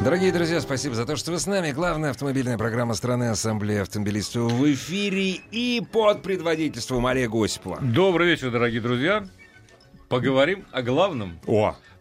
Дорогие друзья, спасибо за то, что вы с нами. Главная автомобильная программа страны Ассамблея автомобилистов в эфире и под предводительством Олега Осипова. Добрый вечер, дорогие друзья. Поговорим о главном.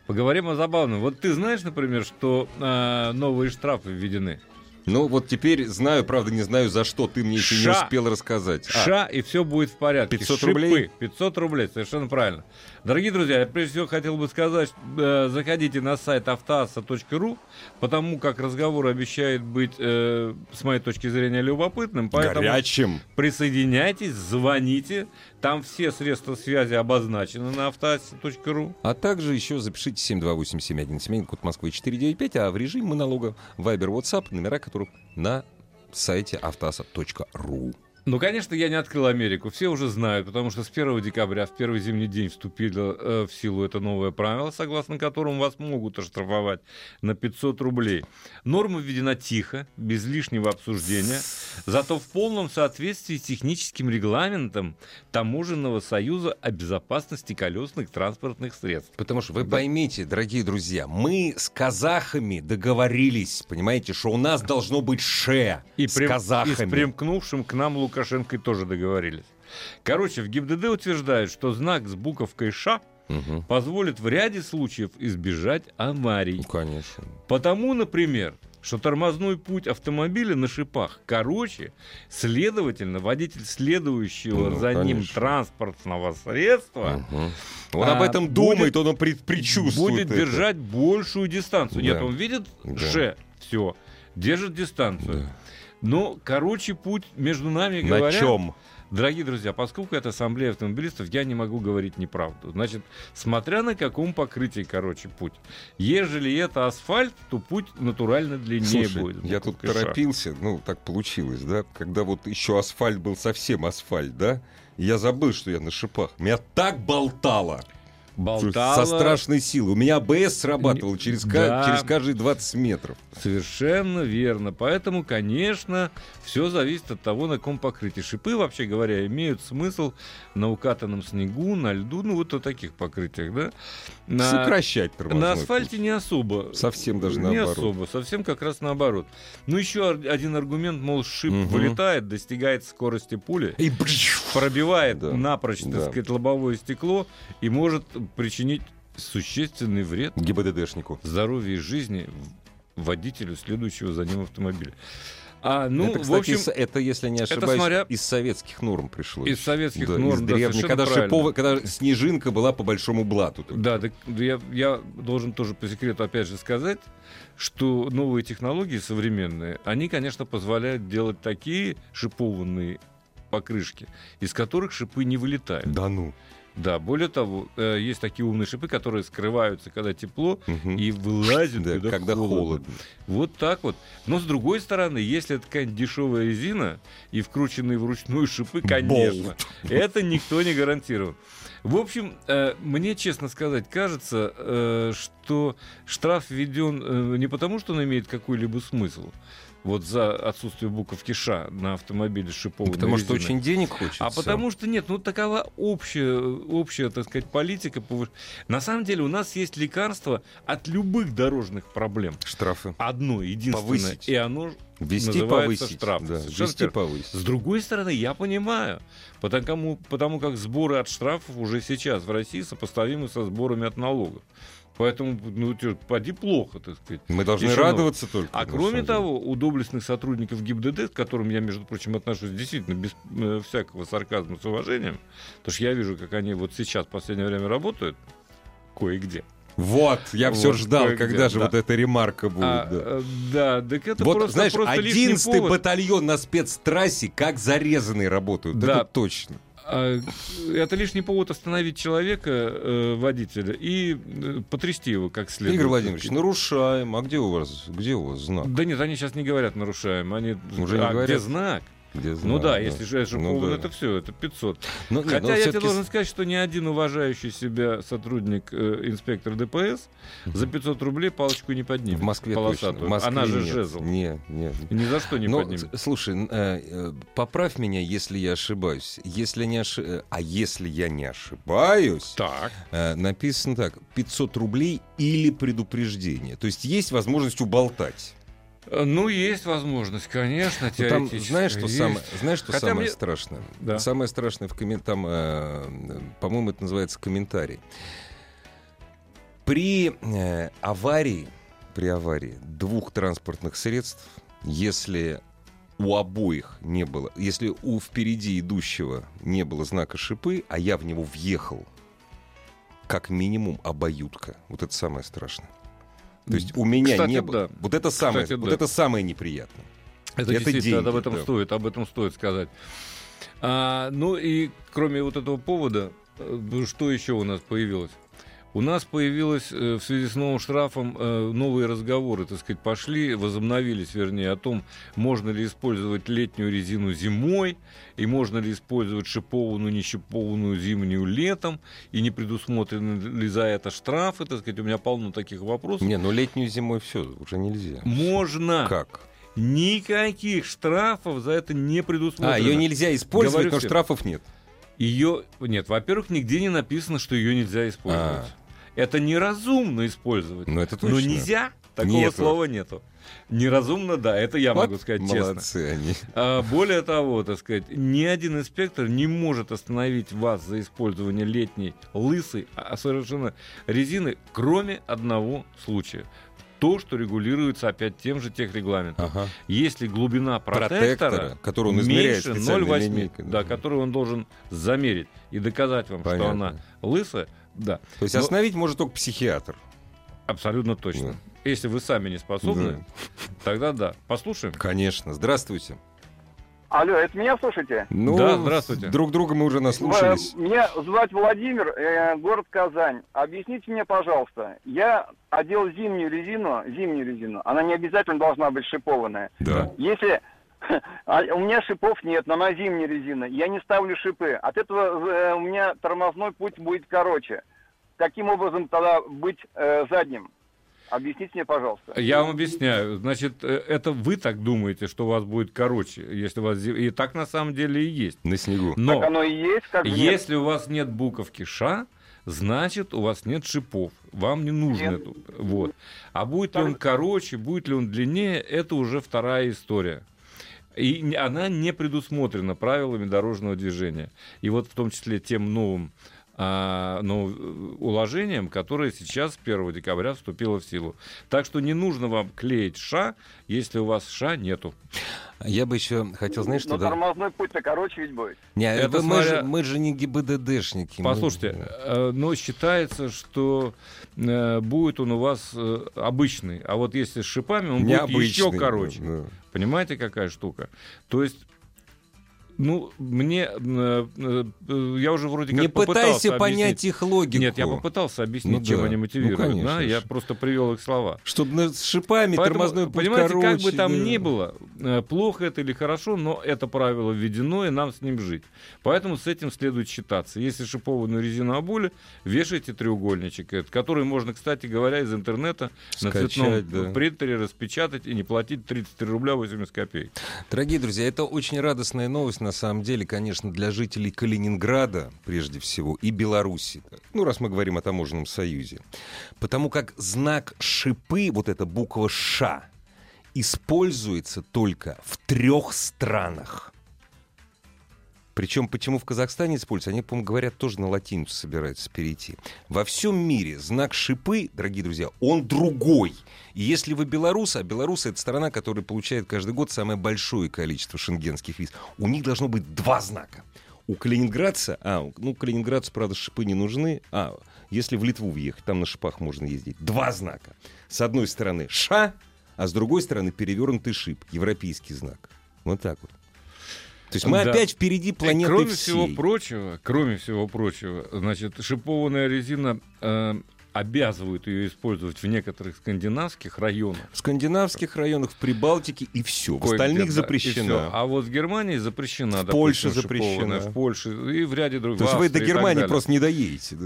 Поговорим о забавном. Вот ты знаешь, например, что новые штрафы введены? Ну вот теперь знаю, правда не знаю, за что, ты мне еще не успел рассказать. И все будет в порядке. 500 рублей? 500 рублей, совершенно правильно. Дорогие друзья, я прежде всего хотел бы сказать, заходите на сайт autosa.rf, потому как разговор обещает быть, с моей точки зрения, любопытным. Поэтому горячим. Присоединяйтесь, звоните. Там все средства связи обозначены на автоаса.ру. А также еще запишите 728-7171, код Москвы 495, а в режим монолога Viber, WhatsApp, номера которых на сайте автоаса.ру. Ну, конечно, я не открыл Америку, все уже знают, потому что с 1 декабря, в первый зимний день, вступило в силу это новое правило, согласно которому вас могут оштрафовать на 500 рублей. Норма введена тихо, без лишнего обсуждения, зато в полном соответствии с техническим регламентом Таможенного союза о безопасности колесных транспортных средств. Потому что вы поймите, дорогие друзья, мы с казахами договорились, понимаете, что у нас должно быть ше с казахами. И с примкнувшим к нам лукавым. Лукашенко тоже договорились. Короче, в ГИБДД утверждают, что знак с буковкой «Ш» позволит в ряде случаев избежать аварий. Ну, конечно. Потому, например, что тормозной путь автомобиля на шипах короче, следовательно, водитель следующего ним транспортного средства... Он об этом думает, он предчувствует. Будет держать большую дистанцию. Нет, он видит «Ш», все, держит дистанцию. Да. Но, короче, путь между нами, говоря... На чем? Дорогие друзья, поскольку это ассамблея автомобилистов, я не могу говорить неправду. Значит, смотря на каком покрытии, короче, путь. Ежели это асфальт, то путь натурально длиннее. Слушай, будет. Я тут торопился, ну, так получилось, да? Когда вот еще асфальт был, совсем асфальт, да? Я забыл, что я на шипах. Меня так болтало. Со страшной силой. У меня АБС срабатывал через каждые 20 метров. Совершенно верно. Поэтому, конечно, все зависит от того, на каком покрытии. Шипы, вообще говоря, имеют смысл на укатанном снегу, на льду, ну вот на таких покрытиях, да? Сокращать тормозной. На асфальте не особо. Совсем даже наоборот. Не особо, совсем как раз наоборот. Ну еще один аргумент, мол, шип вылетает, достигает скорости пули, и пробивает напрочь, так сказать, лобовое стекло и может причинить существенный вред ГИБДДшнику, здоровью и жизни водителю следующего за ним автомобиля. Это, кстати, в общем, это, если не ошибаюсь, из советских норм пришло. Из советских норм, из древних, когда снежинка была по большому блату. Да, так, я должен тоже по секрету опять же сказать, что новые технологии современные, они, конечно, позволяют делать такие шипованные покрышки, из которых шипы не вылетают. Да ну! Да, более того, есть такие умные шипы, которые скрываются, когда тепло, и вылазят, когда холодно. Вот так вот. Но, с другой стороны, если это какая-нибудь дешевая резина и вкрученные вручную шипы, конечно, это никто не гарантировал. В общем, мне, честно сказать, кажется, что штраф введен не потому, что он имеет какой-либо смысл, вот за отсутствие буковки «Ш» на автомобиле шипованной резины. Потому что очень денег хочется. А потому что нет, такова общая, так сказать, политика. На самом деле у нас есть лекарство от любых дорожных проблем. Штрафы. Одно, единственное. Повысить. И оно называется штраф. Да, ввести, повысить. С другой стороны, я понимаю, потому как сборы от штрафов уже сейчас в России сопоставимы со сборами от налогов. Поэтому, поди плохо, так сказать. Мы должны радоваться только. А кроме того, у доблестных сотрудников ГИБДД, к которым я, между прочим, отношусь действительно без всякого сарказма, с уважением, потому что я вижу, как они вот сейчас в последнее время работают кое-где. Вот, я все ждал, когда же вот эта ремарка будет. Так это вот, просто, знаешь, 11-й батальон на спецтрассе как зарезанный работают, это точно. Это лишний повод остановить человека, водителя, и потрясти его как следует. Игорь Владимирович, нарушаем. А где у вас знак? Да нет, они сейчас не говорят нарушаем. Они... Уже не говорят. Где знак? Знаю, ну да, если же шипован, это все, это 500. Но, хотя я тебе должен сказать, что ни один уважающий себя сотрудник, инспектор ДПС, за 500 рублей палочку не поднимет. В Москве полосатую. Точно. В Москве она же нет. Жезл. Нет. Ни за что не поднимет. Слушай, поправь меня, если я ошибаюсь. А если я не ошибаюсь, так. Написано так, 500 рублей или предупреждение. То есть возможность уболтать. Ну, есть возможность, конечно, теоретически. Там, знаешь, что самое страшное? Да. Самое страшное в комментариях, по-моему, это называется комментарий. При аварии двух транспортных средств, если у обоих не было, если у впереди идущего не было знака шипы, а я в него въехал, как минимум обоюдка. Вот это самое страшное. То есть у меня, кстати, не было. Да. Это самое неприятное. Это действительно, деньги, об этом стоит сказать. Ну и кроме вот этого повода, что еще у нас появилось? У нас появилось в связи с новым штрафом новые разговоры, так сказать, возобновились, о том, можно ли использовать летнюю резину зимой, и можно ли использовать шипованную, не шипованную зимнюю летом, и не предусмотрены ли за это штрафы, так сказать, у меня полно таких вопросов. Не, но летнюю зимой все уже нельзя. Можно. Как? Никаких штрафов за это не предусмотрено. Ее нельзя использовать, но штрафов нет. Нет, во-первых, нигде не написано, что ее нельзя использовать. Это неразумно использовать. Но это точно. Но нельзя, такого слова нету. Неразумно, да, это я могу сказать молодцы честно. Они. Более того, так сказать, ни один инспектор не может остановить вас за использование летней лысой, совершенно резины, кроме одного случая. То, что регулируется опять тем же техрегламентом. Ага. Если глубина протектора которую он измеряет меньше 0,8, да, которую он должен замерить и доказать вам, понятно, что она лысая, да. То есть остановить может только психиатр. Абсолютно точно. Да. Если вы сами не способны, тогда да. Послушаем? Конечно. Здравствуйте. Алло, это меня слушаете? Да, здравствуйте. Друг друга мы уже наслушались. Меня зовут Владимир, город Казань. Объясните мне, пожалуйста, я одел зимнюю резину, она не обязательно должна быть шипованная. Да. Если у меня шипов нет, но она зимняя резина, я не ставлю шипы, от этого у меня тормозной путь будет короче. Каким образом тогда быть задним? Объясните мне, пожалуйста. Я вам объясняю. Значит, это вы так думаете, что у вас будет короче, если у вас и так на самом деле и есть. На снегу. Но так оно и есть, как бы. Если у вас нет буковки «Ш», значит, у вас нет шипов. Вам не нужно это. Вот. А будет ли он короче, будет ли он длиннее, это уже вторая история. И она не предусмотрена правилами дорожного движения. И вот в том числе тем новым уложением, которое сейчас 1 декабря вступило в силу. Так что не нужно вам клеить «Ш», если у вас «Ш» нету. Я бы еще хотел, знаешь, что... Но тормозной путь-то короче ведь будет. Нет, мы же не ГИБДДшники. Послушайте, но считается, что будет он у вас обычный. А вот если с шипами, он будет еще короче. Да. Понимаете, какая штука? То есть... я уже вроде как не пытайся понять их логику. Нет, я попытался объяснить, чем они мотивируют. Конечно, я просто привел их слова. Чтобы с шипами тормозной путь короче. Понимаете, как бы там ни было, плохо это или хорошо, но это правило введено, и нам с ним жить. Поэтому с этим следует считаться. Если шипованную резину обули, вешайте треугольничек, который можно, кстати говоря, из интернета скачать, на цветном принтере распечатать и не платить 33 рубля 80 копеек. Дорогие друзья, это очень радостная новость. На самом деле, конечно, для жителей Калининграда, прежде всего, и Беларуси. Раз мы говорим о таможенном союзе. Потому как знак шипы, вот эта буква «Ш», используется только в 3 странах. Причем, почему в Казахстане используется? Они, по-моему, говорят, тоже на латиницу собираются перейти. Во всем мире знак шипы, дорогие друзья, он другой. И если вы белорус, а белорусы — это страна, которая получает каждый год самое большое количество шенгенских виз, у них должно быть 2 знака. У калининградца... калининградцу, правда, шипы не нужны. Если в Литву въехать, там на шипах можно ездить. 2 знака. С одной стороны «Ш», а с другой стороны перевернутый шип. Европейский знак. Вот так вот. То есть мы опять впереди планеты всей. Кроме всего прочего, значит, шипованная резина... обязывают ее использовать в некоторых скандинавских районах. В скандинавских районах, в Прибалтике и все. В остальных запрещено. А вот в Германии запрещена. В Польше запрещена. В Польше и в ряде других. То есть вы до Германии просто не доедете.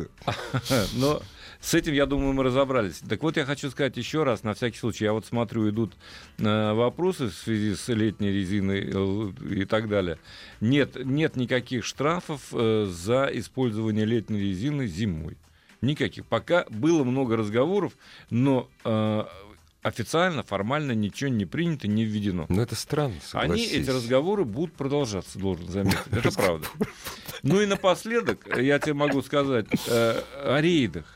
Но с этим, я думаю, мы разобрались. Так вот, я хочу сказать еще раз, на всякий случай, я вот смотрю, идут вопросы в связи с летней резиной и так далее. Нет никаких штрафов за использование летней резины зимой. Никаких. Пока было много разговоров, но официально, формально ничего не принято, не введено. Но это странно, согласись. Эти разговоры будут продолжаться, должен заметить. Это правда. Ну и напоследок, я тебе могу сказать о рейдах.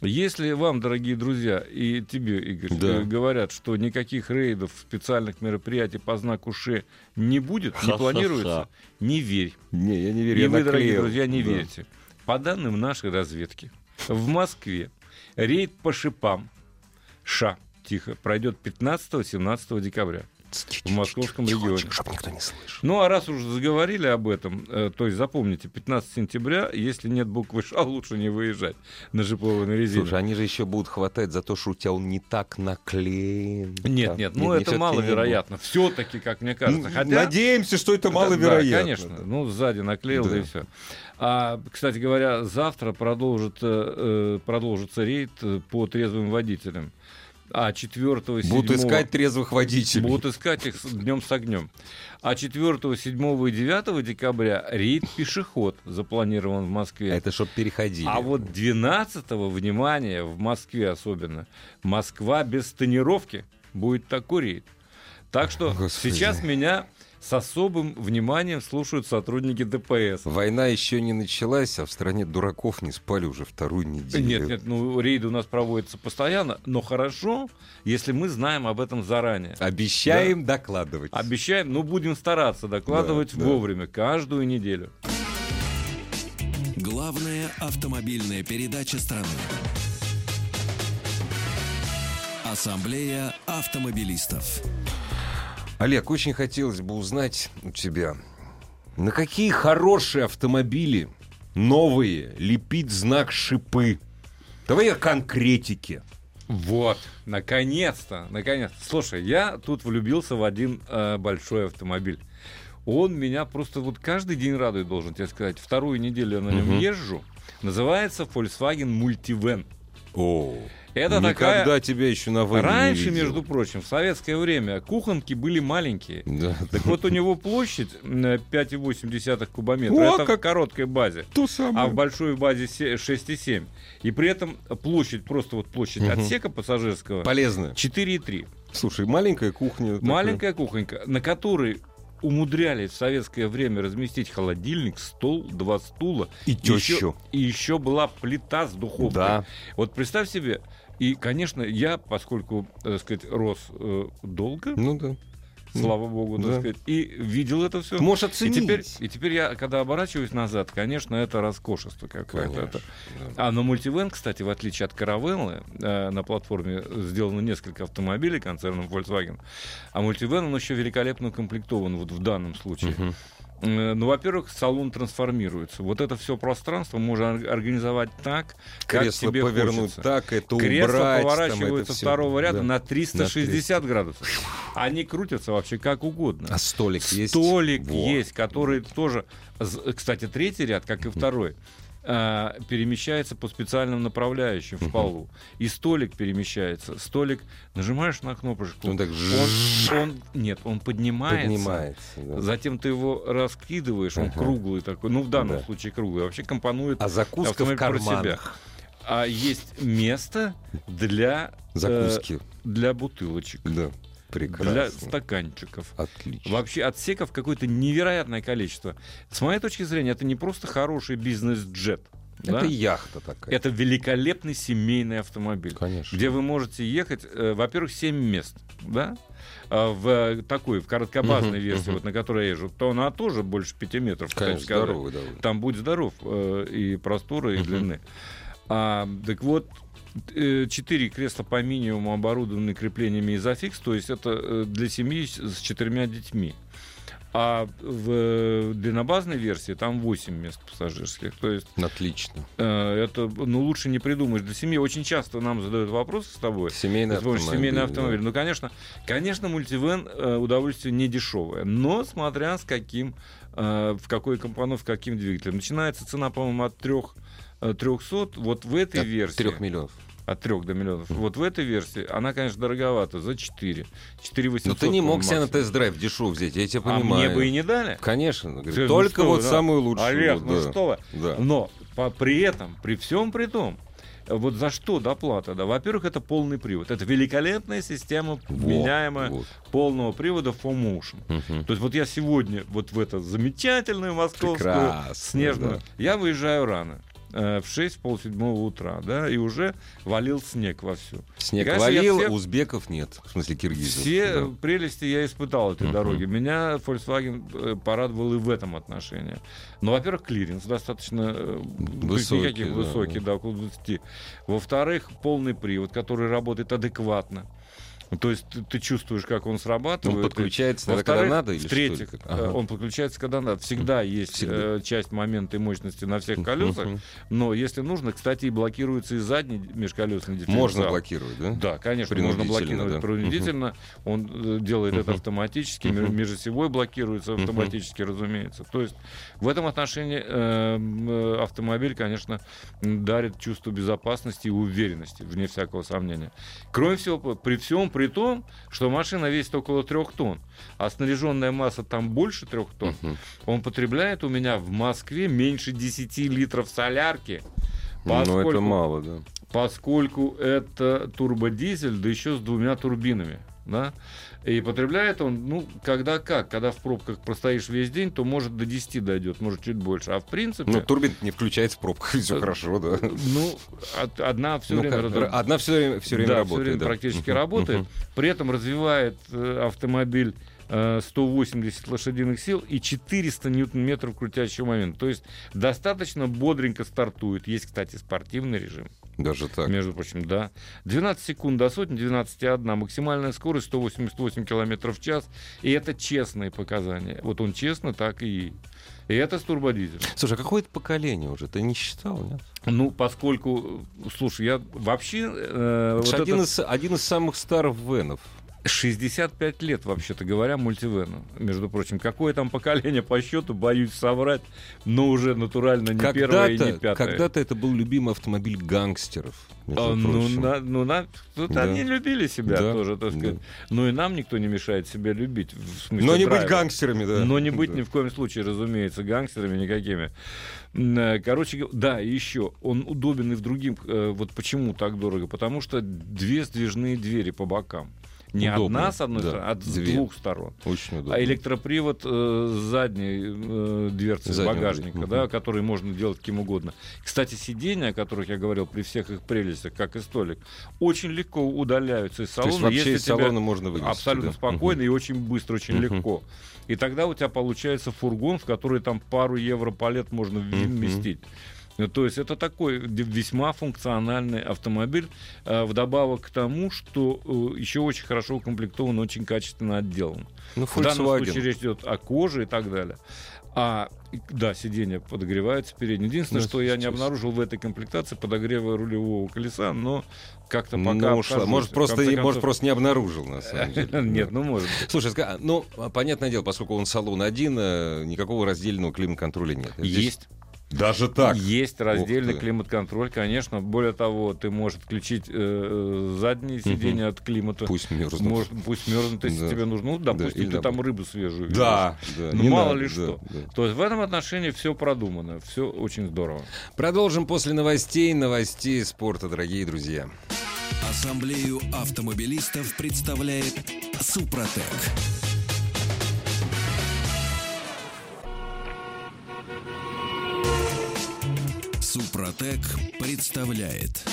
Если вам, дорогие друзья, и тебе, Игорь, говорят, что никаких рейдов, специальных мероприятий по знаку «Ш» не будет, не планируется, не верь. Не, я не верю. И вы, дорогие друзья, не верите. По данным нашей разведки, в Москве рейд по шипам пройдет 15-17 декабря в московском регионе. Чтобы никто не слышал. Ну, а раз уже заговорили об этом, то есть запомните, 15 сентября, если нет буквы «Ш», лучше не выезжать на шипованной резине. Слушай, они же еще будут хватать за то, что у тебя он не так наклеен. Нет, ну это маловероятно. Все-таки, как мне кажется. Надеемся, что это маловероятно. Да, конечно. Ну, сзади наклеил, да и все. А, кстати говоря, завтра продолжится рейд по трезвым водителям. А 4-7... Будут искать трезвых водителей. Будут искать их днем с огнем. А 4, 7 и 9 декабря рейд «Пешеход» запланирован в Москве. Это чтобы переходили. А вот 12-го, внимание, в Москве особенно, Москва без тонировки, будет такой рейд. Так что сейчас меня... С особым вниманием слушают сотрудники ДПС. Война еще не началась, а в стране дураков не спали уже вторую неделю. Нет, ну рейды у нас проводятся постоянно, но хорошо, если мы знаем об этом заранее. Обещаем докладывать. Обещаем, но будем стараться докладывать вовремя, каждую неделю. Главная автомобильная передача страны. Ассамблея автомобилистов. Олег, очень хотелось бы узнать у тебя, на какие хорошие автомобили новые лепить знак «Шипы»? Давай о конкретике. Вот, наконец-то. Слушай, я тут влюбился в один большой автомобиль. Он меня просто вот каждый день радует, должен тебе сказать. Вторую неделю я на нем езжу. Называется Volkswagen Multivan. Это никогда такая... тебя еще на войне раньше, не видел. Между прочим, в советское время кухонки были маленькие. Да. Так вот у него площадь 5,8 кубометра. Это как в короткой базе. А в большой базе 6,7. И при этом площадь, просто вот площадь отсека пассажирского. Полезная. 4,3. Слушай, маленькая кухня. Маленькая кухонька, на которой... умудрялись в советское время разместить холодильник, стол, 2 стула. И тещу. И еще была плита с духовкой. Да. Вот представь себе, и, конечно, я, поскольку, так сказать, рос долго, слава богу, так сказать, и видел это все. Можешь оценить. И теперь я, когда оборачиваюсь назад, конечно, это роскошество какое-то. Да. А на Multivan, кстати, в отличие от Caravelle, на платформе сделано несколько автомобилей концерном Volkswagen, а Multivan, он еще великолепно укомплектован вот в данном случае. Ну, во-первых, салон трансформируется. Вот это все пространство можно организовать так, кресло как тебе повернуть хочется. Так, это кресло убрать, поворачивается второго ряда на 360 градусов. Они крутятся вообще как угодно. А столик есть? Столик есть, который тоже... Кстати, третий ряд, как и второй, перемещается по специальным направляющим в полу. И столик перемещается. Столик, нажимаешь на кнопочку, он поднимается. Да. Затем ты его раскидываешь, он круглый такой. Ну, в данном случае круглый. Вообще компонует. А закуска в карманах. А есть место для закуски, для бутылочек. Да. Прекрасно. Для стаканчиков. Отлично. Вообще отсеков какое-то невероятное количество. С моей точки зрения, это не просто хороший бизнес-джет. Это яхта такая. Это великолепный семейный автомобиль. Конечно. Где вы можете ехать, во-первых, 7 мест. Да? В такой, в короткобазной версии, вот, на которой я езжу, то она тоже больше 5 метров. Конечно, здоровый. Там будет здоров и простора, и длины. Так вот, 4 кресла по минимуму оборудованы креплениями Isofix, то есть это для семьи с 4 детьми. А в длиннобазной версии там 8 мест пассажирских. То есть, отлично. Это, ну, лучше не придумаешь для семьи. Очень часто нам задают вопросы с тобой. Семейный автомобиль. Да. Ну, конечно, мультивэн удовольствие не дешевое. Но смотря с каким, в какой компоновке, каким двигателем. Начинается цена, по-моему, от 300. Вот в этой версии... 3 миллионов. От 3 до миллионов. Вот в этой версии она, конечно, дороговата. За 4 800. Но ты не мог себя на тест-драйв дешево взять, я тебя понимаю. А мне бы и не дали. Конечно. Говорит, только ну вот да. самую лучшую. Олег, ну да. что да. Но при этом, при всем при том, вот за что доплата? Да? Во-первых, это полный привод. Это великолепная система меняемая полного привода 4Motion. Угу. То есть вот я сегодня вот в эту замечательную московскую прекрасно, снежную, да. я выезжаю рано. В 6:30 утра, да, и уже валил снег вовсю. Снег и, конечно, валил, всех... узбеков нет, в смысле киргизов. Все да. прелести я испытал этой дороги. Меня Volkswagen порадовал и в этом отношении. Но, во-первых, клиренс достаточно высокий, да, около 20. Во-вторых, полный привод, который работает адекватно. То есть ты чувствуешь, как он срабатывает. Он подключается, когда надо? Или в-третьих, ага. он подключается, когда надо. Всегда есть часть момента и мощности на всех колесах. Но если нужно, кстати, и блокируется и задний межколесный дифференциал. Можно блокировать, да? Да, конечно, можно блокировать принудительно. Он делает это автоматически. Межосевой блокируется автоматически, разумеется. То есть в этом отношении автомобиль, конечно, дарит чувство безопасности и уверенности, вне всякого сомнения. Кроме всего, при том, что машина весит около 3 тонн, а снаряженная масса там больше 3 тонн, он потребляет у меня в Москве меньше 10 литров солярки. Но это мало, да. Поскольку это турбодизель, да еще с 2 турбинами. Да? И потребляет он, ну, когда в пробках простоишь весь день, то может до 10 дойдет, может чуть больше. А в принципе... Ну, турбин не включается в пробках, все хорошо, да. Ну, одна все время работает. Практически работает. При этом развивает автомобиль 180 лошадиных сил и 400 ньютон-метров крутящего момента. То есть достаточно бодренько стартует. Есть, кстати, спортивный режим. Даже так? Между прочим, да. 12 секунд до сотни, 12,1. Максимальная скорость 188 км в час. И это честные показания. Вот он честно так и это с турбодизелем. Слушай, а какое это поколение уже? Ты не считал, нет? Ну, поскольку... Слушай, я вообще... один из самых старых венов. 65 лет, вообще-то говоря, мультивену. Между прочим, какое там поколение по счету, боюсь соврать, но уже натурально не первое и не пятое. Когда-то это был любимый автомобиль гангстеров. Да. Они любили себя тоже, так сказать. Да. Но и нам никто не мешает себя любить. В смысле, но не быть гангстерами, да. Но не быть ни в коем случае, разумеется, гангстерами никакими. Короче, да, еще он удобен и в другим. Вот почему так дорого? Потому что 2 сдвижные двери по бокам. Не удобно. Одна с одной стороны, а с 2 сторон. Очень удобно. А электропривод задней дверцы багажника, да, который можно делать кем угодно. Кстати, сиденья, о которых я говорил, при всех их прелестях, как и столик, очень легко удаляются из салона. То есть вообще из салона можно вынести. Абсолютно спокойно и очень быстро, очень легко. И тогда у тебя получается фургон, в который там пару евро палет можно вместить. То есть это такой весьма функциональный автомобиль, вдобавок к тому, что еще очень хорошо укомплектован, очень качественно отделан. Ну, в данном случае речь идет о коже и так далее. А, да, сиденья подогреваются передние. Единственное, что я не обнаружил в этой комплектации подогрева рулевого колеса, но как-то пока... Может, просто не обнаружил, на самом деле. Нет, ну, может быть. Слушай, ну, понятное дело, поскольку он салон один, никакого раздельного климат-контроля нет. Есть. Даже так? Есть раздельный климат-контроль, конечно. Более того, ты можешь отключить задние сиденья от климата. Пусть мерзнут. Пусть мерзнут, если тебе нужно. Ну, допустим, ты там рыбу свежую видишь. Ну, мало ли что. То есть в этом отношении все продумано. Все очень здорово. Продолжим после новостей спорта, дорогие друзья. Ассамблею автомобилистов представляет Supratec. Супротек представляет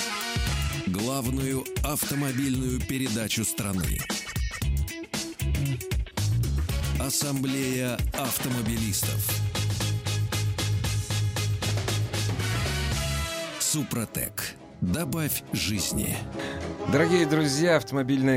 главную автомобильную передачу страны. Ассамблея автомобилистов. Супротек. Добавь жизни. Дорогие друзья,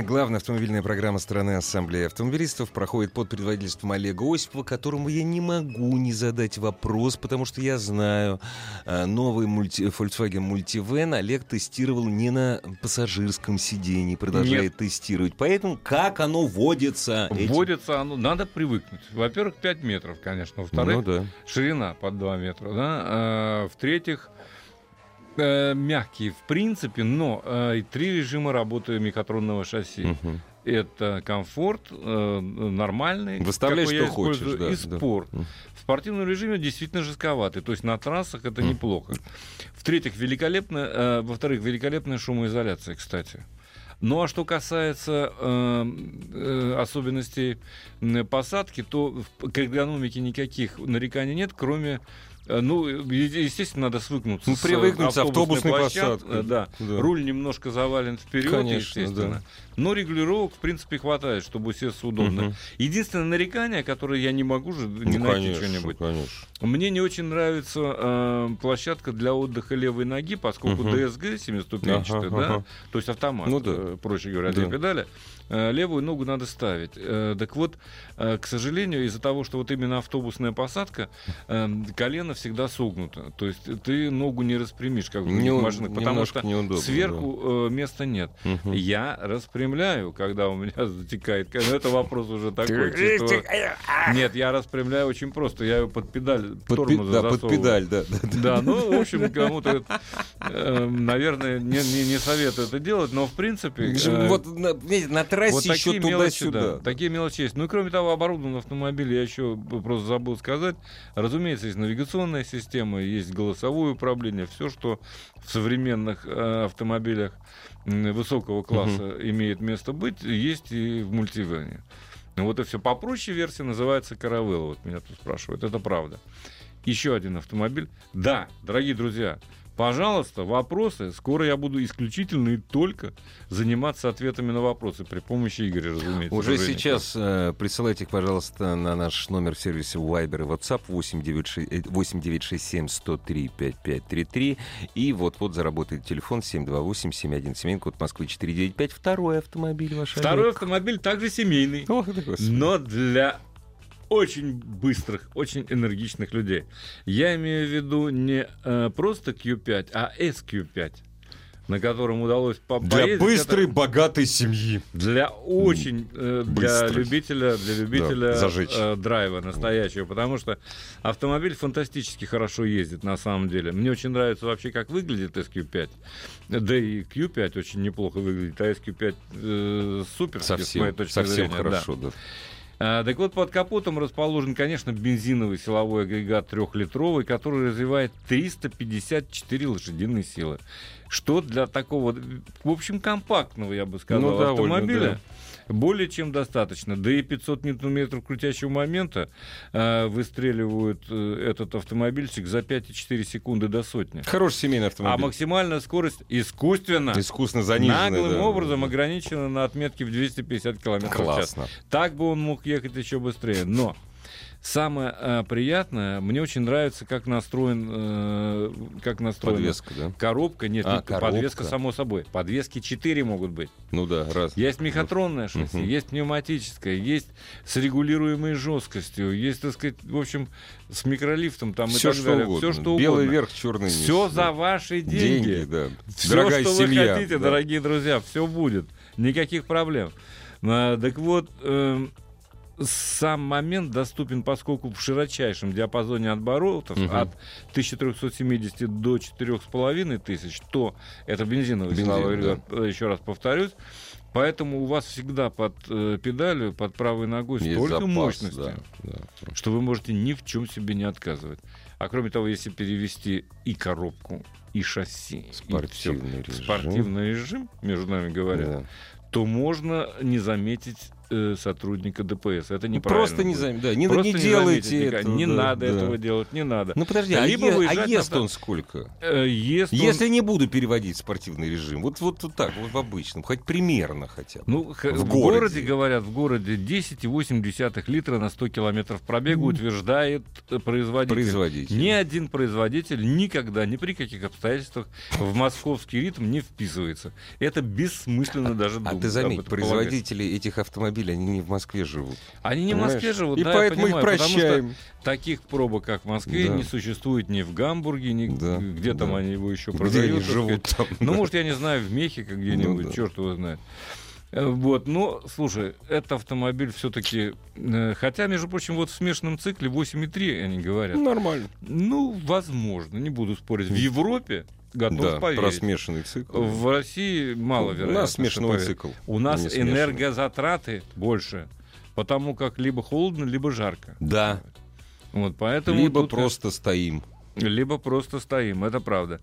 главная автомобильная программа страны Ассамблеи автомобилистов проходит под предводительством Олега Осипова, которому я не могу не задать вопрос, потому что я знаю, новый Volkswagen Multivan Олег тестировал не на пассажирском сидении, продолжает тестировать. Поэтому как оно водится? Водится оно, надо привыкнуть. Во-первых, 5 метров, конечно. Во-вторых, ширина под 2 метра. Да? В-третьих, мягкие в принципе, но и 3 режима работы мехатронного шасси. Угу. Это комфорт, нормальный, выставляй, что хочешь, да, и спорт. Да. В спортивном режиме действительно жестковатый, то есть на трассах это неплохо. В-третьих, во-вторых, великолепная шумоизоляция, кстати. Ну а что касается особенностей посадки, то к эргономике никаких нареканий нет, кроме... Ну, естественно, надо свыкнуться. Привыкнуть с автобусной площадкой. Да. Руль немножко завален вперед, конечно, естественно. Да. Но регулировок, в принципе, хватает, чтобы сесть удобно. Угу. Единственное нарекание, которое я не могу же найти что-нибудь. Конечно. Мне не очень нравится площадка для отдыха левой ноги, поскольку DSG 7-ступенчатый, то есть автомат, проще говоря, две педали. Левую ногу надо ставить. Так вот, к сожалению, из-за того, что вот именно автобусная посадка, колено всегда согнуто. То есть ты ногу не распрямишь, как в машинах, потому что сверху места нет. Я распрямляю, когда у меня затекает колено. Это вопрос уже такой. Нет, я распрямляю очень просто. Я ее под педаль тормоза засовываю. Под педаль, да. Ну, в общем, кому-то, наверное, не советую это делать, но в принципе... Вот на вот такие мелочи, такие мелочи есть. Ну и кроме того, оборудован автомобиль, я еще просто забыл сказать. Разумеется, есть навигационная система, есть голосовое управление, все, что в современных автомобилях высокого класса имеет место быть, есть и в мультиване. Ну вот и все. Попроще версия называется Caravelle. Вот меня тут спрашивают. Это правда. Еще один автомобиль. Да, дорогие друзья, пожалуйста, вопросы. Скоро я буду исключительно и только заниматься ответами на вопросы при помощи Игоря, разумеется. Уже сейчас присылайте их, пожалуйста, на наш номер в сервисе Viber и WhatsApp 8967-103-5533. И вот-вот заработает телефон 728-717, код Москвы 495. Второй автомобиль ваш. Второй автомобиль также семейный, но для... очень быстрых, очень энергичных людей. Я имею в виду не просто Q5, а SQ5, на котором удалось поездить. Для быстрой, богатой семьи. Для очень... Для любителя драйва настоящего. Потому что автомобиль фантастически хорошо ездит, на самом деле. Мне очень нравится вообще, как выглядит SQ5. Да и Q5 очень неплохо выглядит, а SQ5 супер. Совсем хорошо, да. Так вот, под капотом расположен, конечно, бензиновый силовой агрегат 3-литровый, который развивает 354 лошадиные силы. Что для такого, в общем, компактного, я бы сказал, автомобиля более чем достаточно. Да и 500 ньютон-метров крутящего момента выстреливают этот автомобильчик за 5,4 секунды до сотни. Хороший семейный автомобиль. А максимальная скорость искусственно занижена. Наглым образом ограничена на отметке в 250 км в час. Так бы он мог ехать еще быстрее. Но самое приятное, мне очень нравится, как настроена подвеска, коробка. Нет, подвеска, само собой. Подвески 4 могут быть. Раз. Есть мехатронное шасси, есть пневматическое, есть с регулируемой жесткостью, есть, так сказать, в общем, с микролифтом там всё, и так далее. Все, что угодно. Белый верх, черный низ. Все за ваши деньги. Все, дорогая что семья, вы хотите, дорогие друзья, все будет. Никаких проблем. Так вот... сам момент доступен, поскольку в широчайшем диапазоне оборотов от 1370 до 4500, то это бензиновый силовой агрегат, еще раз повторюсь. Поэтому у вас всегда под педалью, под правой ногой есть столько запас мощности, что вы можете ни в чем себе не отказывать. А кроме того, если перевести и коробку, и шасси, спортивный режим, между нами говоря, то можно не заметить сотрудника ДПС. Это неправильно. Просто не заметить. Да, не делайте этого. Не надо этого делать, не надо. Ну подожди, а ест он сколько? Если не буду переводить спортивный режим, вот так, вот в обычном, хоть примерно хотя бы. Ну, в городе, говорят, в городе 10,8 литра на 100 километров пробега, утверждает производитель. Ни один производитель никогда, ни при каких обстоятельствах в московский ритм не вписывается. Это бессмысленно даже думать. А ты заметь, производители этих автомобилей, они не в Москве живут. Они не в Москве живут, и да, поэтому я понимаю, их прощаем. Потому что таких пробок, как в Москве, не существует ни в Гамбурге, ни где там они его еще продают. Живут там, ну, может, я не знаю, в Мехико где-нибудь, черт его знает. Вот, но, слушай, этот автомобиль все-таки... Хотя, между прочим, вот в смешанном цикле 8,3, они говорят. Нормально. Ну, возможно, не буду спорить. В Европе готов поверить. Про смешанный цикл. В России маловероятно. У нас смешанный цикл. У нас энергозатраты больше, потому как либо холодно, либо жарко. Да. Вот, поэтому либо просто стоим. Либо просто стоим, это правда.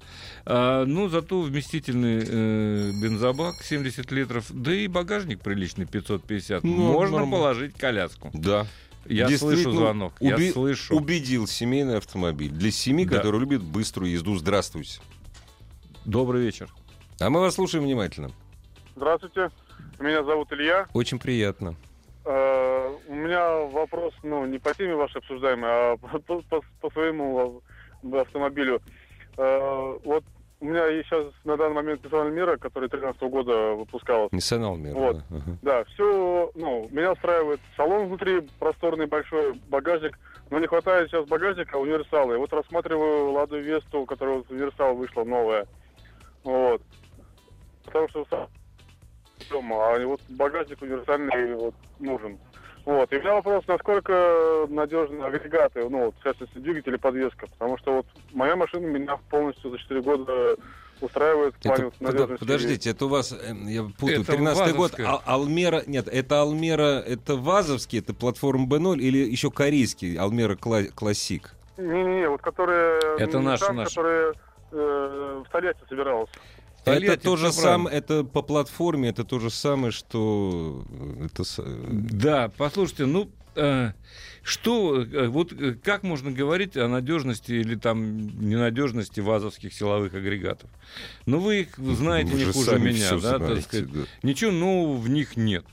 Ну, зато вместительный бензобак 70 литров, да и багажник приличный, 550. Ну, можно положить коляску. Да. Я слышу звонок, я слышу. Убедил семейный автомобиль для семьи, которые любят быструю езду. Здравствуйте. Добрый вечер. А мы вас слушаем внимательно. Здравствуйте, меня зовут Илья. Очень приятно. У меня вопрос, не по теме вашей обсуждаемой, а по своему... автомобилю. Вот у меня есть сейчас на данный момент Nissan Almera, который 2013 года выпускалась. Nissan Almera. Вот. Да, все, меня устраивает салон внутри, просторный большой, багажник, но не хватает сейчас багажника универсала. И вот рассматриваю Ладу Весту, которая вот универсал вышла новая. Вот. Потому что дома, а вот багажник универсальный нужен. Вот. И у меня вопрос, насколько надежны агрегаты, в частности, двигатель и подвеска. Потому что моя машина меня полностью за 4 года устраивает в плане надежности. Подождите, это у вас, я путаю, 13-й год, Almera, нет, это Almera, это вазовский, это платформа B0 или еще корейский Almera Classic? Не-не-не, которые... Это наш. Который в Тольятти собирался. Это то же самое, это по платформе, это то же самое, что... Это... Да, послушайте, как можно говорить о надежности или там ненадежности вазовских силовых агрегатов? Вы их знаете не хуже меня, да. Ничего нового в них нет.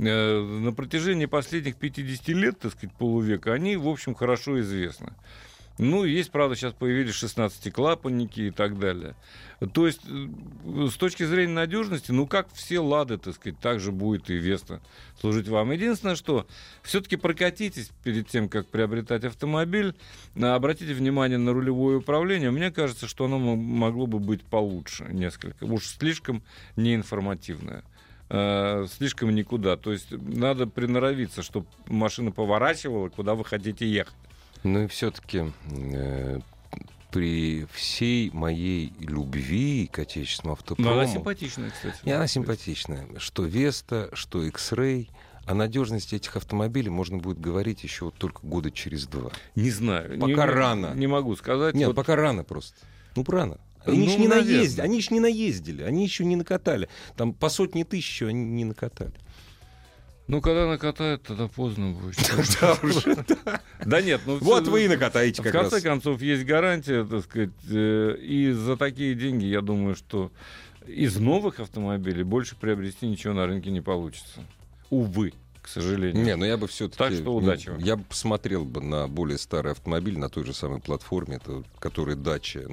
На протяжении последних 50 лет, полувека, они, в общем, хорошо известны. Есть, правда, сейчас появились 16-клапанники и так далее. То есть, с точки зрения надежности, как все «Лады», так же будет и «Веста» служить вам. Единственное, что все-таки прокатитесь перед тем, как приобретать автомобиль, обратите внимание на рулевое управление. Мне кажется, что оно могло бы быть получше несколько. Уж слишком неинформативное. Слишком никуда. То есть, надо приноровиться, чтобы машина поворачивала, куда вы хотите ехать. И все-таки при всей моей любви к отечественному автопрому... Но она симпатичная, кстати. И она симпатичная. Что Веста, что X-Ray. О надежности этих автомобилей можно будет говорить еще только года через 2. Не знаю. Пока рано. Не могу сказать. Нет, пока рано просто. Рано. Они еще не наездили. Они еще не накатали. Там по сотне тысяч они не накатали. Когда накатают, тогда поздно будет. Да нет, вот вы и накатаете как раз. В конце концов, есть гарантия, и за такие деньги, я думаю, что из новых автомобилей больше приобрести ничего на рынке не получится. Увы, к сожалению. Я бы все-таки... Так что удачи вам. Я бы посмотрел на более старый автомобиль на той же самой платформе, который Дача,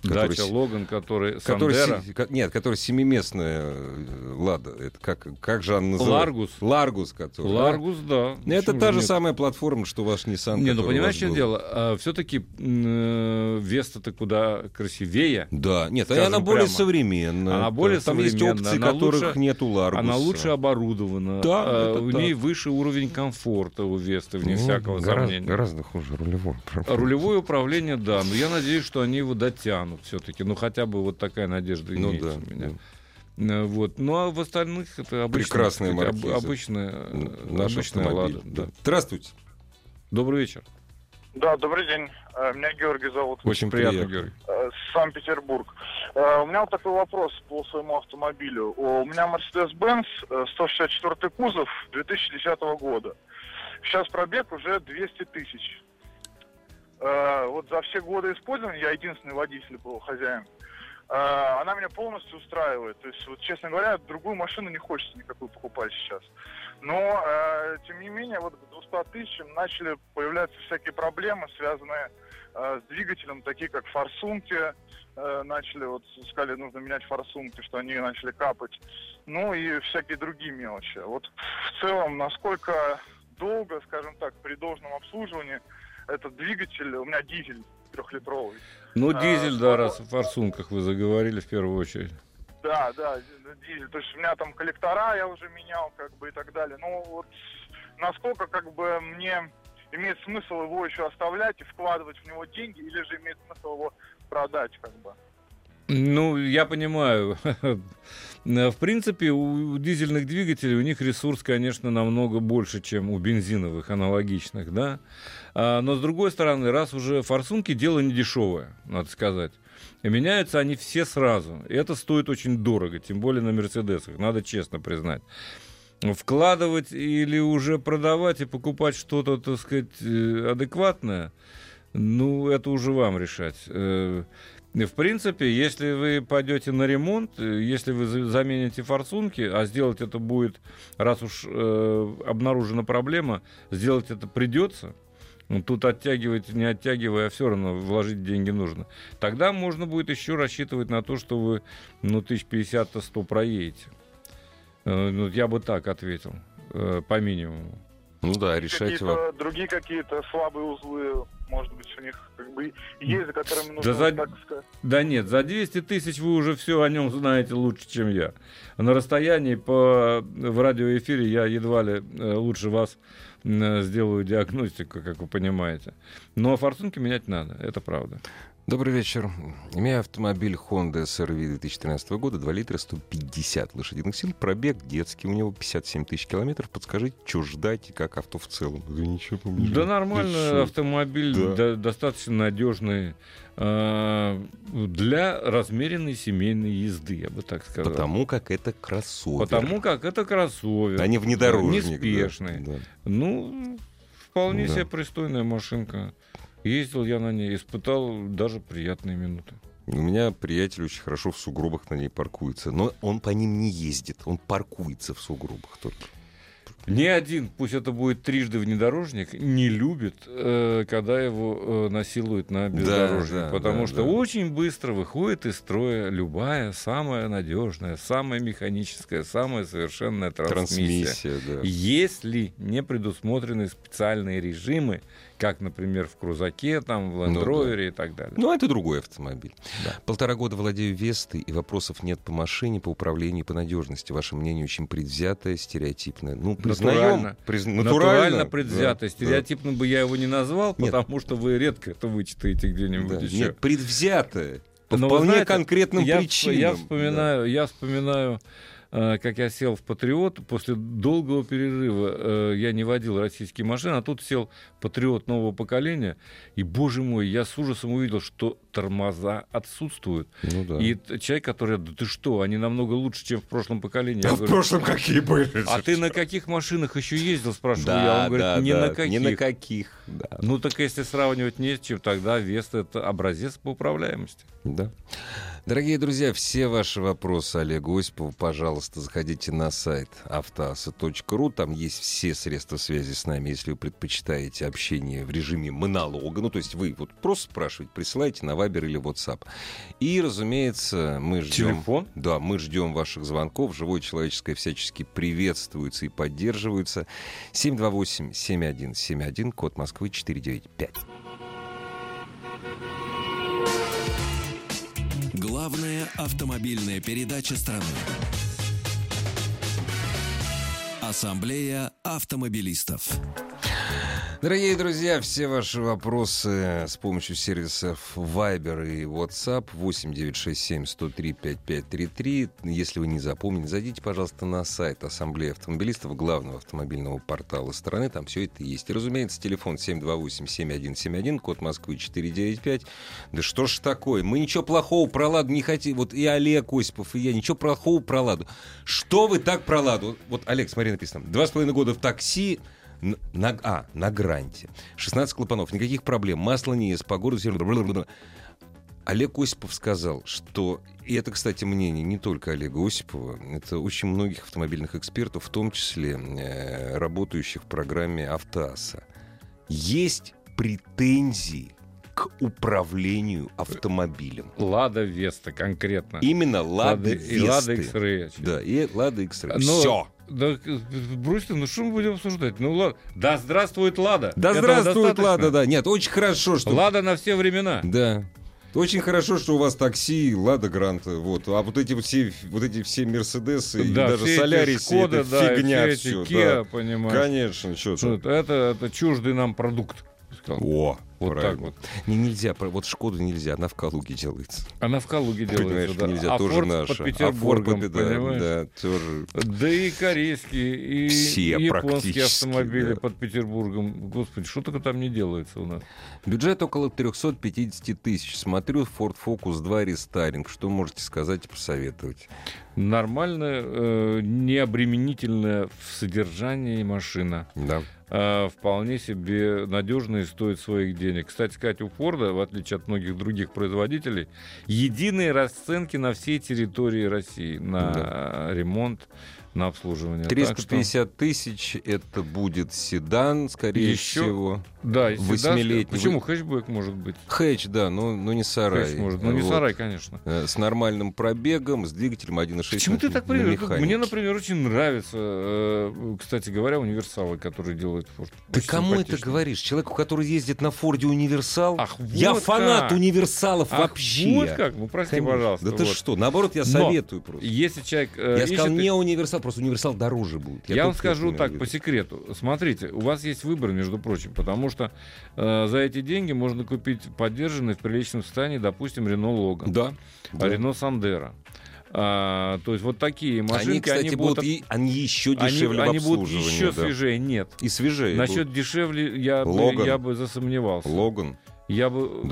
Дача Логан, который Сандеро. Который семиместная Лада. Это как же она называется? Ларгус, который. Ларгус, да. Это та же самая платформа, что ваш Nissan. Понимаешь, что дело? Все-таки Веста-то куда красивее. Да. Нет, она более современная. Она более современная. Там есть опции, которых нет у Ларгуса. Она лучше оборудована. Да. У ней выше уровень комфорта у Весты, вне всякого сомнения. Гораздо хуже рулевое управление. Рулевое управление, да. Но я надеюсь, что они его дотянут. Все-таки, хотя бы такая надежда имеется у меня. А в остальных это обычная Лада. Да. Здравствуйте. Добрый вечер. Да, добрый день. Меня Георгий зовут. Очень приятно, Георгий. Санкт-Петербург. У меня вот такой вопрос по своему автомобилю. У меня Mercedes-Benz 164 кузов 2010 года. Сейчас пробег уже 200 тысяч. Вот за все годы использования, я единственный водитель был, хозяин. Она меня полностью устраивает. То есть, вот, честно говоря, другую машину не хочется никакую покупать сейчас. Но, тем не менее, вот к 200 тысячам начали появляться всякие проблемы, связанные с двигателем, такие как форсунки. Начали, вот, сказали, нужно менять форсунки, что они начали капать. Ну и всякие другие мелочи. Вот в целом, насколько долго, скажем так, при должном обслуживании этот двигатель, у меня дизель трехлитровый. Ну, дизель, да, раз о форсунках вы заговорили в первую очередь. Да, да, дизель. То есть у меня там коллектора я уже менял, как бы, и так далее. Ну, вот насколько, как бы, мне имеет смысл его еще оставлять и вкладывать в него деньги, или же имеет смысл его продать, как бы? Ну, я понимаю. В принципе, у дизельных двигателей, у них ресурс, конечно, намного больше, чем у бензиновых, аналогичных, да. Но, с другой стороны, раз уже форсунки, дело не дешевое, надо сказать. И меняются они все сразу. И это стоит очень дорого, тем более на «Мерседесах», надо честно признать. Вкладывать или уже продавать и покупать что-то, так сказать, адекватное, ну, это уже вам решать. В принципе, если вы пойдете на ремонт, если вы замените форсунки, а сделать это будет, раз уж обнаружена проблема, сделать это придется, ну, тут оттягивать, не оттягивая, все равно вложить деньги нужно, тогда можно будет еще рассчитывать на то, что вы, ну, 1050-100 проедете. Ну, я бы так ответил, по минимуму. Ну да, решайте его. Другие какие-то слабые узлы, может быть, у них, как бы, есть, за которыми нужно, да, вот, так сказать. Да нет, за 200 тысяч вы уже все о нем знаете лучше, чем я. На расстоянии в радиоэфире я едва ли лучше вас сделаю диагностику, как вы понимаете. Но форсунки менять надо, это правда. Добрый вечер. Имею автомобиль Honda CR-V 2013 года, 2 литра, 150 лошадиных сил, пробег детский, у него 57 тысяч километров. Подскажите, что ждать и как авто в целом? Да ничего, по-моему. Да нормально, ничего. Автомобиль, да. Достаточно надежный для размеренной семейной езды, я бы так сказал. Потому как это кроссовер. А не внедорожник. Неспешный. Да. Ну, вполне себе пристойная машинка. Ездил я на ней, испытал даже приятные минуты. У меня приятель очень хорошо в сугробах на ней паркуется, но он по ним не ездит, он паркуется в сугробах только. Ни один, пусть это будет трижды внедорожник, не любит, когда его насилуют на бездорожье, потому что очень быстро выходит из строя любая самая надежная, самая механическая, самая совершенная трансмиссия, да. Если не предусмотрены специальные режимы, как, например, в «Крузаке», там, в «Лендровере», и так далее. Ну, это другой автомобиль. Да. 1,5 года владею «Вестой», и вопросов нет по машине, по управлению и по надежности. Ваше мнение очень предвзятое, стереотипное. Ну, признаем. Натурально предвзятое. Да, стереотипным бы я его не назвал, потому что вы редко это вычитаете где-нибудь еще. Нет, предвзятое. По вполне, знаете, конкретным причинам. Я вспоминаю, как я сел в «Патриот» после долгого перерыва. Я не водил российские машины, а тут сел «Патриот» нового поколения. И, боже мой, я с ужасом увидел, что тормоза отсутствуют. Ну, да. И человек, который: да ты что, они намного лучше, чем в прошлом поколении. А я в говорю, прошлом какие были? А ты на каких машинах еще ездил, спрашивал я. Он говорит, не на каких. Да. Ну так если сравнивать не с чем, тогда «Веста» — это образец по управляемости. Да. Дорогие друзья, все ваши вопросы Олегу Осипову, пожалуйста, заходите на сайт autosa.ru. Там есть все средства связи с нами, если вы предпочитаете общение в режиме монолога. Ну, то есть вы вот просто спрашиваете, присылайте на Viber или WhatsApp. И, разумеется, мы ждем... Телефон? Да, мы ждем ваших звонков. Живое человеческое всячески приветствуется и поддерживается. 728-7171, код Москвы 495. Главная автомобильная передача страны. Ассамблея автомобилистов. Дорогие друзья, все ваши вопросы с помощью сервисов Viber и WhatsApp 8967-103-5533. Если вы не запомнили, зайдите, пожалуйста, на сайт Ассамблеи автомобилистов, главного автомобильного портала страны. Там все это есть. И, разумеется, телефон 728-7171, код Москвы 495. Да что ж такое? Мы ничего плохого про Ладу не хотим. Вот и Олег Осипов, и я. Ничего плохого про Ладу. Что вы так про Ладу? Вот, Олег, смотри, написано. 2,5 года в такси. На Гранте. 16 клапанов, никаких проблем. Масло не ест, погода все. Олег Осипов сказал, что... И это, кстати, мнение не только Олега Осипова. Это очень многих автомобильных экспертов, в том числе работающих в программе «Автоаса». Есть претензии к управлению автомобилем. Лада Веста конкретно. Именно Лада Веста. И Лада X-Ray. Да, и Лада X-Ray. Но... Все. Да, брось, ну что мы будем обсуждать? Ну ладно. Да здравствует Лада! Да этого здравствует достаточно? Лада, да. Нет, очень хорошо, что... Лада на все времена. Да. Очень хорошо, что у вас такси, Лада Гранта, вот. А вот эти все Мерседесы, да, и даже Солярисы, это да, фигня и все. Kia, да. Понимаешь. Конечно, что-то. Это чуждый нам продукт. О, вот правильно. Так вот. Нельзя, вот Шкоду нельзя, она в Калуге делается. Она в Калуге делается, да. Нельзя, а тоже Форд наша. Под Петербургом, да и корейские, и все японские автомобили, да, под Петербургом. Господи, что только там не делается у нас. Бюджет около 350 тысяч. Смотрю, Ford Focus 2 рестайлинг. Что можете сказать и посоветовать? Нормальная, необременительная в содержании машина. Да. Вполне себе надежная и стоит своих денег. Кстати сказать, у Форда, в отличие от многих других производителей, единые расценки на всей территории России на, да, ремонт, на обслуживание. 350 тысяч это будет седан, скорее всего. Да, восьмилетний. Почему хэтчбэк может быть? Хэтч, да, но не сарай. Хэтч может, но не сарай, конечно. С нормальным пробегом, с двигателем 1.6. Почему ты так привел? Мне, например, очень нравятся, кстати говоря, универсалы, которые делают Форд. Ты кому это говоришь? Человеку, который ездит на Форде универсал? Ах, вот я фанат универсалов вообще. Вот как? Ну, прости, конечно, пожалуйста. Да вот. Ты что? Наоборот, я советую просто. Если человек... Я сказал, не универсал, просто универсал дороже будет. Я вам скажу так, по секрету. Смотрите, у вас есть выбор, между прочим, потому что за эти деньги можно купить подержанный в приличном состоянии, допустим, Renault Logan, да, Renault Sandero. То есть вот такие машинки. Они, кстати, они еще дешевле в обслуживании. Они будут еще, да, свежее, нет. И свежее. Насчет дешевле я бы засомневался. Логан. Я бы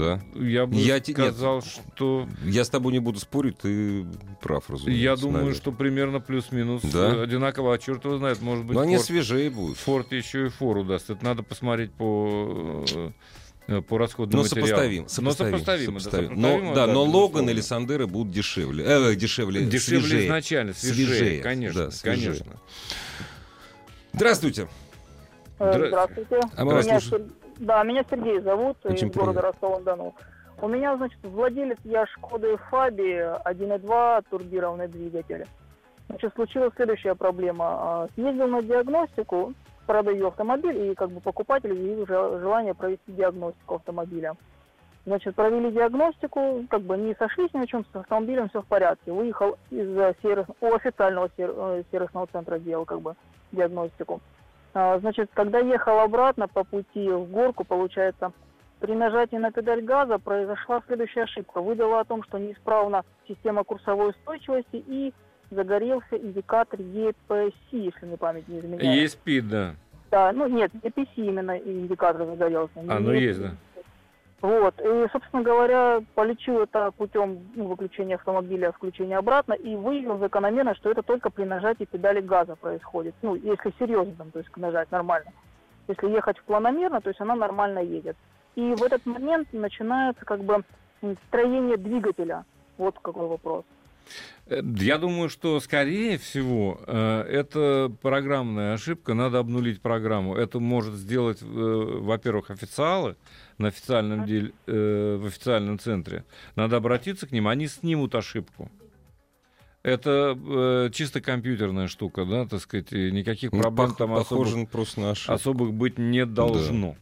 сказал, что... Я с тобой не буду спорить, ты прав, разумеется. Я думаю, что примерно плюс-минус, да, одинаково, а черт его знает, может быть... Но они свежее будут. Форд еще и фору даст. Это надо посмотреть по расходным материалам. Сопоставимо. Да, но Логан или Сандеро будут дешевле. Дешевле изначально, свежее, конечно. Здравствуйте. Здравствуйте. Меня Сергей зовут, очень из города Ростова-на-Дону. У меня, значит, владелец я Шкоды Фабии 1.2 турбированный двигатель. Значит, случилась следующая проблема. Съездил на диагностику, продаю автомобиль, и как бы покупатель заявил желание провести диагностику автомобиля. Значит, провели диагностику, как бы не сошлись ни о чем, с автомобилем все в порядке. Выехал из официального сервисного центра, делал как бы диагностику. Значит, когда ехал обратно по пути в горку, получается, при нажатии на педаль газа произошла следующая ошибка. Выдала о том, что неисправна система курсовой устойчивости и загорелся индикатор ДПС, если мне память не изменяет. ESP, да. Да, ну нет, ДПС именно индикатор загорелся. Есть, да. Вот, и, собственно говоря, полечил это путем выключения автомобиля, включения обратно, и выявил закономерно, что это только при нажатии педали газа происходит. Ну, если серьезно, то есть нажать нормально. Если ехать планомерно, то есть она нормально едет. И в этот момент начинается как бы строение двигателя. Вот какой вопрос. Я думаю, что, скорее всего, это программная ошибка, надо обнулить программу. Это может сделать, во-первых, официалы в официальном центре. Надо обратиться к ним, они снимут ошибку. Это чисто компьютерная штука, да, так сказать, никаких проблем там особых быть не должно. Да.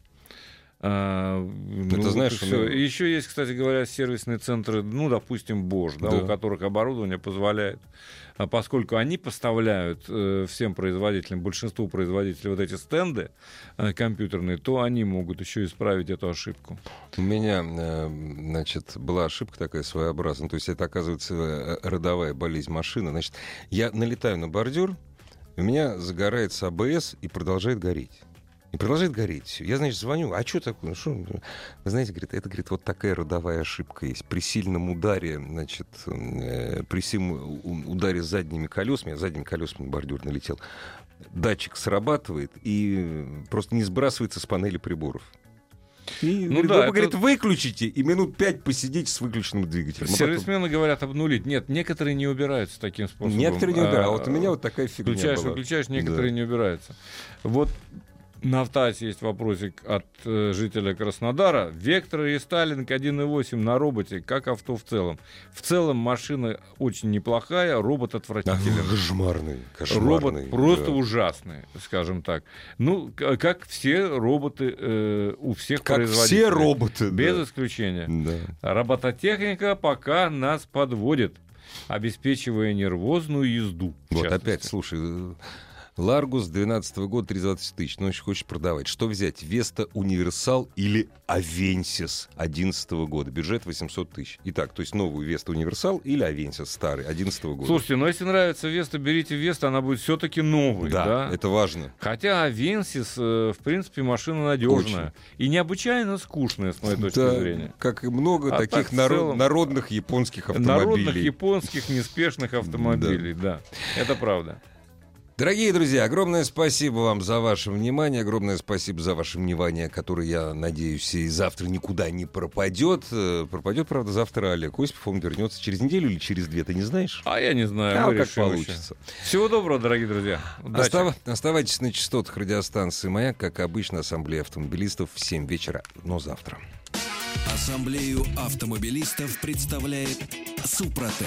Это, знаешь, все. Еще есть, кстати говоря, сервисные центры, ну, допустим, Bosch, да, у которых оборудование позволяет, поскольку они поставляют всем производителям, большинству производителей вот эти стенды компьютерные, то они могут еще исправить эту ошибку. У меня, значит, была ошибка такая своеобразная, то есть это, оказывается, родовая болезнь машины. Значит, я налетаю на бордюр, у меня загорается ABS и продолжает гореть. И продолжает гореть. Я, значит, звоню. А что такое? Шо? Вы знаете, говорит, это, говорит, вот такая родовая ошибка есть. При сильном ударе, значит, при сильном ударе задними колесами, я задними колесами на бордюр налетел, датчик срабатывает и просто не сбрасывается с панели приборов. И, ну, говорит, да, вы, это... говорит, выключите и минут 5 посидите с выключенным двигателем. Сервисмены потом... говорят обнулить. Нет, некоторые не убираются таким способом. Некоторые не убираются. А вот у меня вот такая фигня включаешь, была. Выключаешь, некоторые не убираются. Вот. На автоассе есть вопросик от жителя Краснодара. Вектор и Сталинг 1.8 на роботе, как авто в целом. В целом машина очень неплохая, робот отвратительный. Кошмарный, кошмарный. Робот просто ужасный, скажем так. Ну, как все роботы у всех как производителей. Как все роботы. Без исключения. Да. Робототехника пока нас подводит, обеспечивая нервозную езду. Вот опять, слушай... Largus 12-го года 320 тысяч. Ну, очень хочешь продавать. Что взять? Веста, Универсал или Avensis 11-го года? Бюджет 800 тысяч. Итак, то есть новую Веста, Универсал или Avensis старый 11-го года. Слушайте, ну если нравится Веста, берите Веста, она будет все-таки новой. Да, это важно. Хотя Avensis, в принципе, машина надежная. И необычайно скучная, с моей точки зрения. Как и много таких народных японских автомобилей. Народных японских неспешных автомобилей, да. Это правда. Дорогие друзья, огромное спасибо вам за ваше внимание, огромное спасибо за ваше внимание, которое, я надеюсь, и завтра никуда не пропадет. Пропадет, правда, завтра Олег Осипов, он вернется через неделю или через две, ты не знаешь? А я не знаю, как получится. Всего доброго, дорогие друзья. Оставайтесь на частотах радиостанции «Маяк», как обычно, Ассамблея автомобилистов в 7 вечера, но завтра. Ассамблею автомобилистов представляет «Супротек».